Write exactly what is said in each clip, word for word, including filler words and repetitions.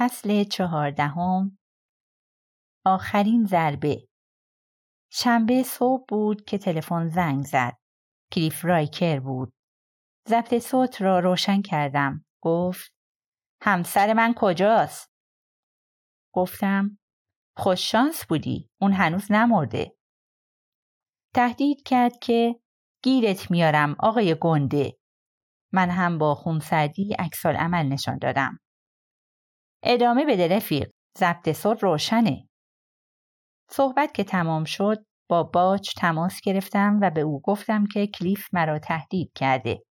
فصل چهاردهم، آخرین ضربه. شنبه صبح بود که تلفن زنگ زد. کلیف رایکر بود. ضبط صوت را روشن کردم. گفت: همسر من کجاست؟ گفتم: خوش شانس بودی، اون هنوز نمرده. تهدید کرد که گیرت میارم آقای گنده. من هم با خونسردی عکس‌العمل نشان دادم. ادامه بده رفیق، ضبط صوت روشنه. صحبت که تمام شد با باج تماس گرفتم و به او گفتم که کلیف مرا تهدید کرده.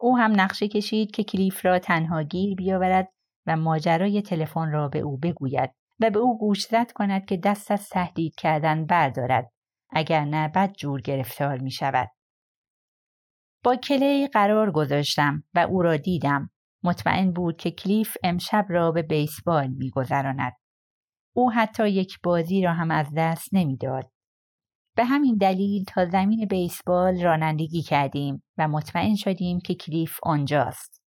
او هم نقشه کشید که کلیف را تنها گیر بیاورد و ماجرای تلفن را به او بگوید و به او گوشزد کند که دست از تهدید کردن بردارد، اگر نه بد جور گرفتار می شود. با کلی قرار گذاشتم و او را دیدم. مطمئن بود که کلیف امشب را به بیسبال می‌گذراند. او حتی یک بازی را هم از دست نمی‌داد. به همین دلیل تا زمین بیسبال رانندگی کردیم و مطمئن شدیم که کلیف آنجاست.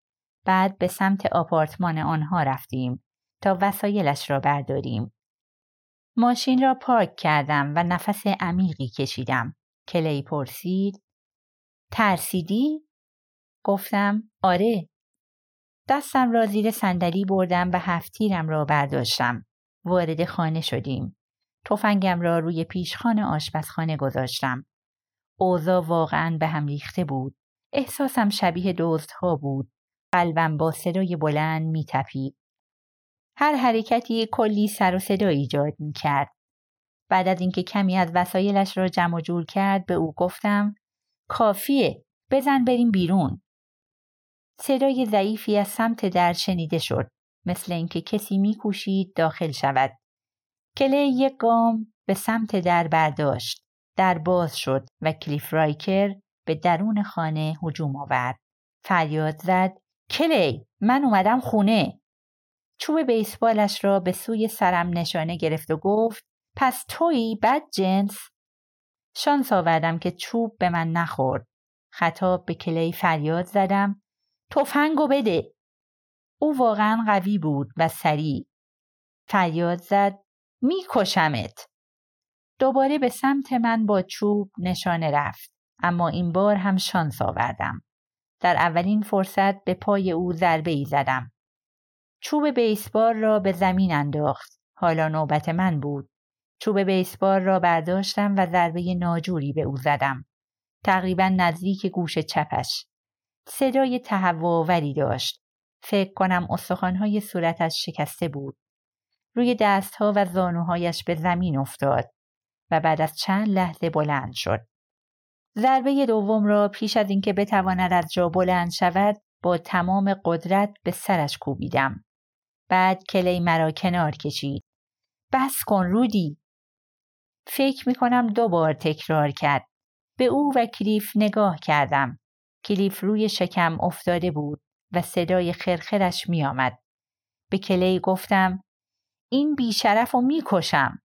بعد به سمت آپارتمان آنها رفتیم تا وسایلش را برداریم. ماشین را پارک کردم و نفس عمیقی کشیدم. کلی پرسید: ترسیدی؟ گفتم: آره. دستم را زیر صندلی بردم و هفت تیرم را برداشتم. وارد خانه شدیم. تفنگم را روی پیشخوان آشپزخانه گذاشتم. اوضاع واقعاً به هم ریخته بود. احساسم شبیه دزدها بود. قلبم با صدای بلند می‌تپید. هر حرکتی کلی سر و صدا ایجاد می‌کرد. بعد از اینکه کمی از وسایلش را جمع و جور کرد، به او گفتم: کافیه، بزن بریم بیرون. صدای ضعیفی از سمت در شنیده شد، مثل اینکه کسی می‌کوشید داخل شود. کلی یک گام به سمت در برداشت. در باز شد و کلیف رایکر به درون خانه هجوم آورد. فریاد زد: کلی، من اومدم خونه. چوب بیسبالش را به سوی سرم نشانه گرفت و گفت: پس تویی بد جنس؟ شانس آوردم که چوب به من نخورد. خطاب به کلی فریاد زدم: تفنگو بده. او واقعا قوی بود و سریع. فریاد زد: میکشمت. دوباره به سمت من با چوب نشانه رفت، اما این بار هم شانس آوردم. در اولین فرصت به پای او ضربه ای زدم. چوب بیسبال را به زمین انداخت. حالا نوبت من بود. چوب بیسبال را برداشتم و ضربه ناجوری به او زدم، تقریبا نزدیک گوش چپش. صدای تهوع‌آوری داشت. فکر کنم استخوان‌های صورتش شکسته بود. روی دست‌ها و زانوهایش به زمین افتاد و بعد از چند لحظه بلند شد. ضربه دوم را پیش از اینکه بتواند از جا بلند شود، با تمام قدرت به سرش کوبیدم. بعد کلی مرا کنار کشید. بس کن رودی. فکر می‌کنم دو بار تکرار کرد. به او و کلیف نگاه کردم. کلیف روی شکم افتاده بود و صدای خرخرش می آمد. به کلی گفتم: این بیشرف رو می کشم.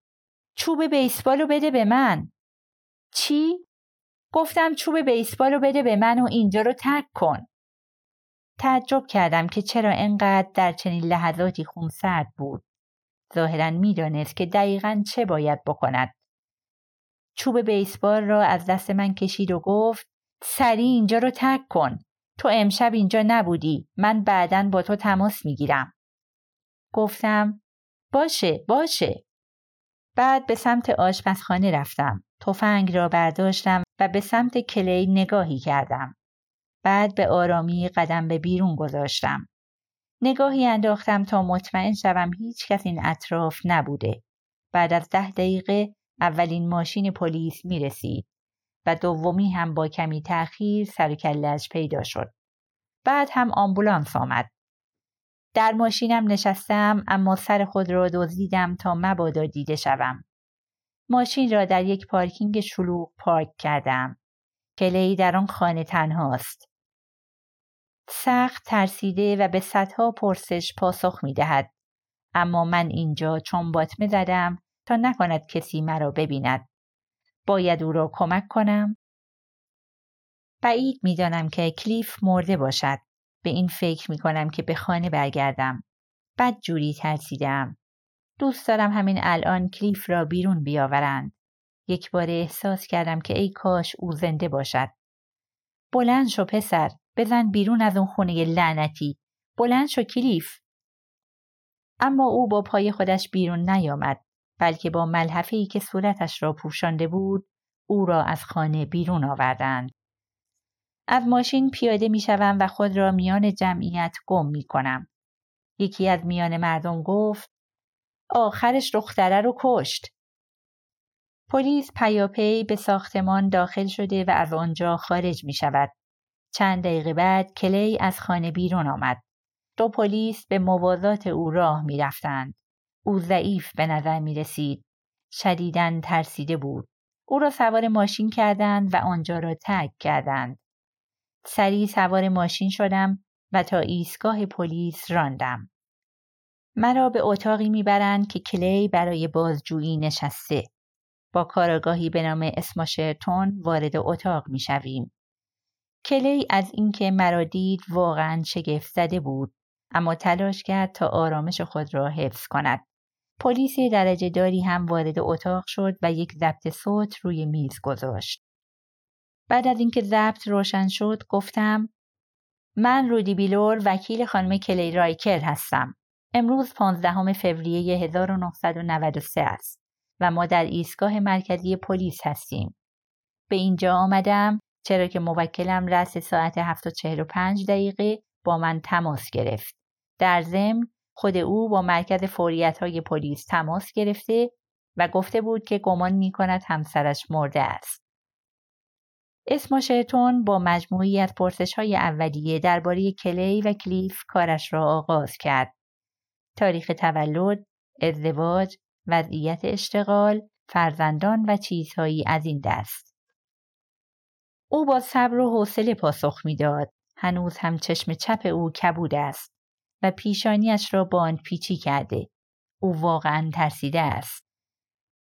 چوب بیسبالو بده به من. چی؟ گفتم چوب بیسبالو بده به من و اینجا رو ترک کن. تعجب کردم که چرا انقدر در چنین لحظاتی خونسرد بود. ظاهراً می دانست که دقیقاً چه باید بکند. چوب بیسبال را از دست من کشید و گفت: سریع اینجا رو ترک کن. تو امشب اینجا نبودی. من بعداً با تو تماس میگیرم. گفتم: باشه باشه. بعد به سمت آشپزخانه رفتم. تفنگ را برداشتم و به سمت کلی نگاهی کردم. بعد به آرامی قدم به بیرون گذاشتم. نگاهی انداختم تا مطمئن شوم هیچ کس این اطراف نبوده. بعد از ده دقیقه اولین ماشین پلیس میرسید و دومی هم با کمی تأخیر سر و کله‌اش پیدا شد. بعد هم آمبولانس آمد. در ماشینم نشستم، اما سر خود را دزدیدم تا مبادا دیده شوم. ماشین را در یک پارکینگ شلوغ پارک کردم. کلی در آن خانه تنهاست. سخت ترسیده و به صدها پرسش پاسخ می‌دهد، اما من اینجا چون باتمه زدم تا نکند کسی مرا ببیند. باید او را کمک کنم؟ بعید می دانم که کلیف مرده باشد. به این فکر می کنم که به خانه برگردم. بدجوری ترسیدم. دوست دارم همین الان کلیف را بیرون بیاورند. یک بار احساس کردم که ای کاش او زنده باشد. بلند شو پسر، بزن بیرون از اون خونه لعنتی. بلند شو کلیف. اما او با پای خودش بیرون نیامد، بلکه با ملحفه‌ای که صورتش را پوشانده بود، او را از خانه بیرون آوردند. از ماشین پیاده می‌شوم و خود را میان جمعیت گم می‌کنم. یکی از میان مردم گفت: آخرش دختره رو کشت. پلیس پیاپی به ساختمان داخل شده و از آنجا خارج می‌شود. چند دقیقه بعد کلی از خانه بیرون آمد. دو پلیس به موازات او راه می‌رفتند. او ضعیف به نظر می‌رسید. شدیداً ترسیده بود. او را سوار ماشین کردند و آنجا را ترک کردند. سریع سوار ماشین شدم و تا ایستگاه پلیس راندم. مرا به اتاقی میبرند که کلی برای بازجویی نشسته. با کارآگاهی به نام اسما شرتون وارد اتاق میشویم. کلی از اینکه مرا دید واقعاً شگفت زده بود، اما تلاش کرد تا آرامش خود را حفظ کند. پلیس درجه داری هم وارد اتاق شد و یک ضبط صوت روی میز گذاشت. بعد از اینکه ضبط روشن شد گفتم: من رودی بیلور، وکیل خانم کلی رایکر هستم. امروز پانزدهم فوریه هزار و نهصد و نود و سه است و ما در ایستگاه مرکزی پلیس هستیم. به اینجا آمدم چرا که موکلم رأس ساعت هفت و چهل و پنج دقیقه با من تماس گرفت. در ضمن خود او با مرکز فوریت‌های پلیس تماس گرفته و گفته بود که گمان می‌کند همسرش مرده است. اسما شرتون با مجموعی از پرسش‌های اولیه درباره کلی و کلیف کارش را آغاز کرد. تاریخ تولد، ازدواج، وضعیت اشتغال، فرزندان و چیزهایی از این دست. او با صبر و حوصله پاسخ می‌داد. هنوز هم چشم چپ او کبود است و پیشانیش را باند پیچی کرده. او واقعاً ترسیده است.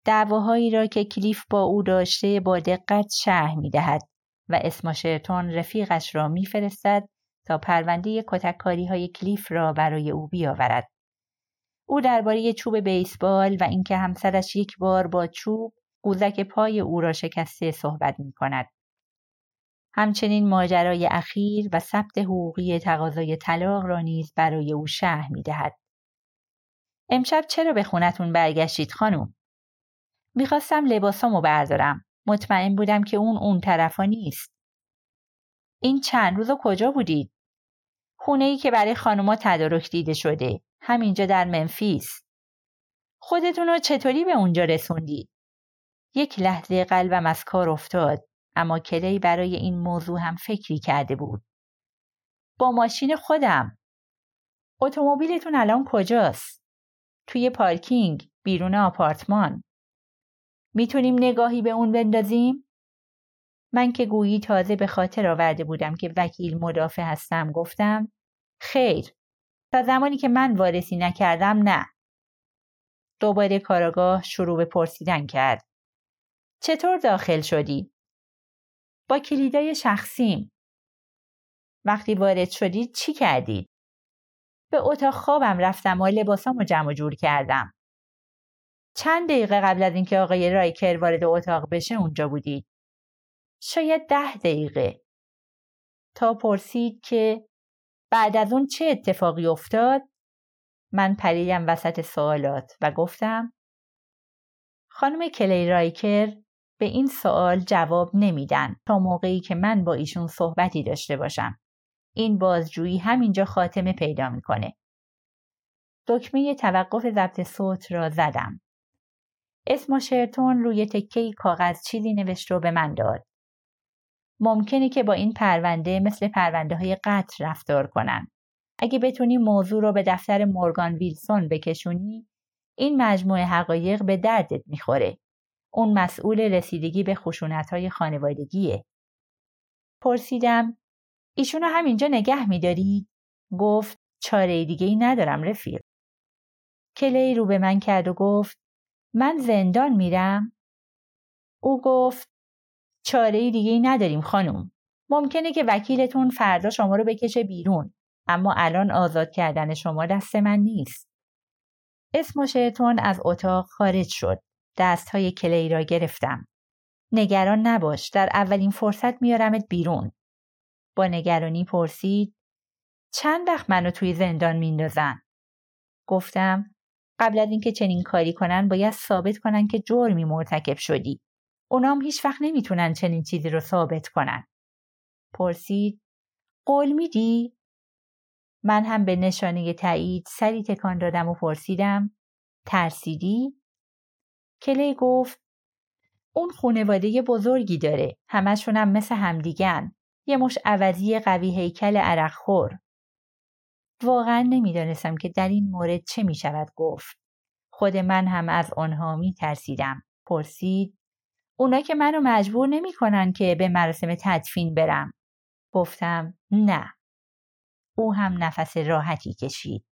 دعواهایی را که کلیف با او داشته با دقت شرح می‌دهد و اسما شرتون رفیقش را می‌فرستد تا پرونده کتککاری‌های کلیف را برای او بیاورد. او درباره چوب بیسبال و اینکه همسرش یک بار با چوب قوزک پای او را شکسته صحبت می‌کند. همچنین ماجرای اخیر و ثبت حقوقی تقاضای طلاق را نیز برای او شرح می‌دهد. امشب چرا به خونتون برگشتید خانم؟ می‌خواستم لباسامو بردارم. مطمئن بودم که اون اون طرفا نیست. این چند روزو کجا بودید؟ خونه‌ای که برای خانوما تدارک دیده شده، همینجا در منفیس. خودتون رو چطوری به اونجا رسوندید؟ یک لحظه قلبم از کار افتاد، اما کلی برای این موضوع هم فکری کرده بود. با ماشین خودم. اتومبیلتون الان کجاست؟ توی پارکینگ، بیرون آپارتمان. میتونیم نگاهی به اون بندازیم؟ من که گویی تازه به خاطر آورده بودم که وکیل مدافع هستم گفتم: خیر، تا زمانی که من وارسی نکردم نه. دوباره کاراگاه شروع به پرسیدن کرد: چطور داخل شدی؟ با کلیدای شخصیم. وقتی وارد شدید چی کردید؟ به اتاق خوابم رفتم و لباسامو جمع جور کردم. چند دقیقه قبل از اینکه آقای رایکر وارد اتاق بشه اونجا بودید؟ شاید ده دقیقه. تا پرسید که بعد از اون چه اتفاقی افتاد؟ من پریدم وسط سوالات و گفتم: خانم کلی رایکر به این سوال جواب نمیدن تا موقعی که من با ایشون صحبتی داشته باشم. این بازجویی همینجا خاتمه پیدا میکنه. دکمه توقف ضبط صوت را زدم. اسما شرتون روی تکه‌ای کاغذ چیزی نوشت و به من داد. ممکنه که با این پرونده مثل پرونده های قتل رفتار کنن. اگه بتونی موضوع رو به دفتر مورگان ویلسون بکشونی، این مجموعه حقایق به دردت میخوره. اون مسئول رسیدگی به خشونت‌های خانوادگیه. پرسیدم: ایشونو همینجا نگه می‌دارید؟ گفت: چاره دیگه‌ای ندارم رفیق. کلی رو به من کرد و گفت: من زندان میرم؟ او گفت: چاره دیگه‌ای نداریم خانم. ممکنه که وکیلتون فردا شما رو بکشه بیرون. اما الان آزاد کردن شما دست من نیست. اسما شرتون از اتاق خارج شد. دستهای کلی را گرفتم. نگران نباش، در اولین فرصت میارمت بیرون. با نگرانی پرسید چند وقت منو توی زندان میندازن؟ گفتم قبل از اینکه چنین کاری کنن باید ثابت کنن که جرمی مرتکب شدی. اونام هیچ وقت نمیتونن چنین چیزی رو ثابت کنن. پرسید قول میدی؟ من هم به نشانه تایید سری تکان دادم و پرسیدم ترسیدی؟ کلی گفت اون خانواده بزرگی داره، همشون هم مثل همدیگن، یه مش عوضی قوی هیکل عرق خور. واقعا نمیدانستم که در این مورد چه می شود گفت. خود من هم از آنها می ترسیدم. پرسید اونا که منو مجبور نمی کنن که به مراسم تدفین برم. گفتم نه. او هم نفس راحتی کشید.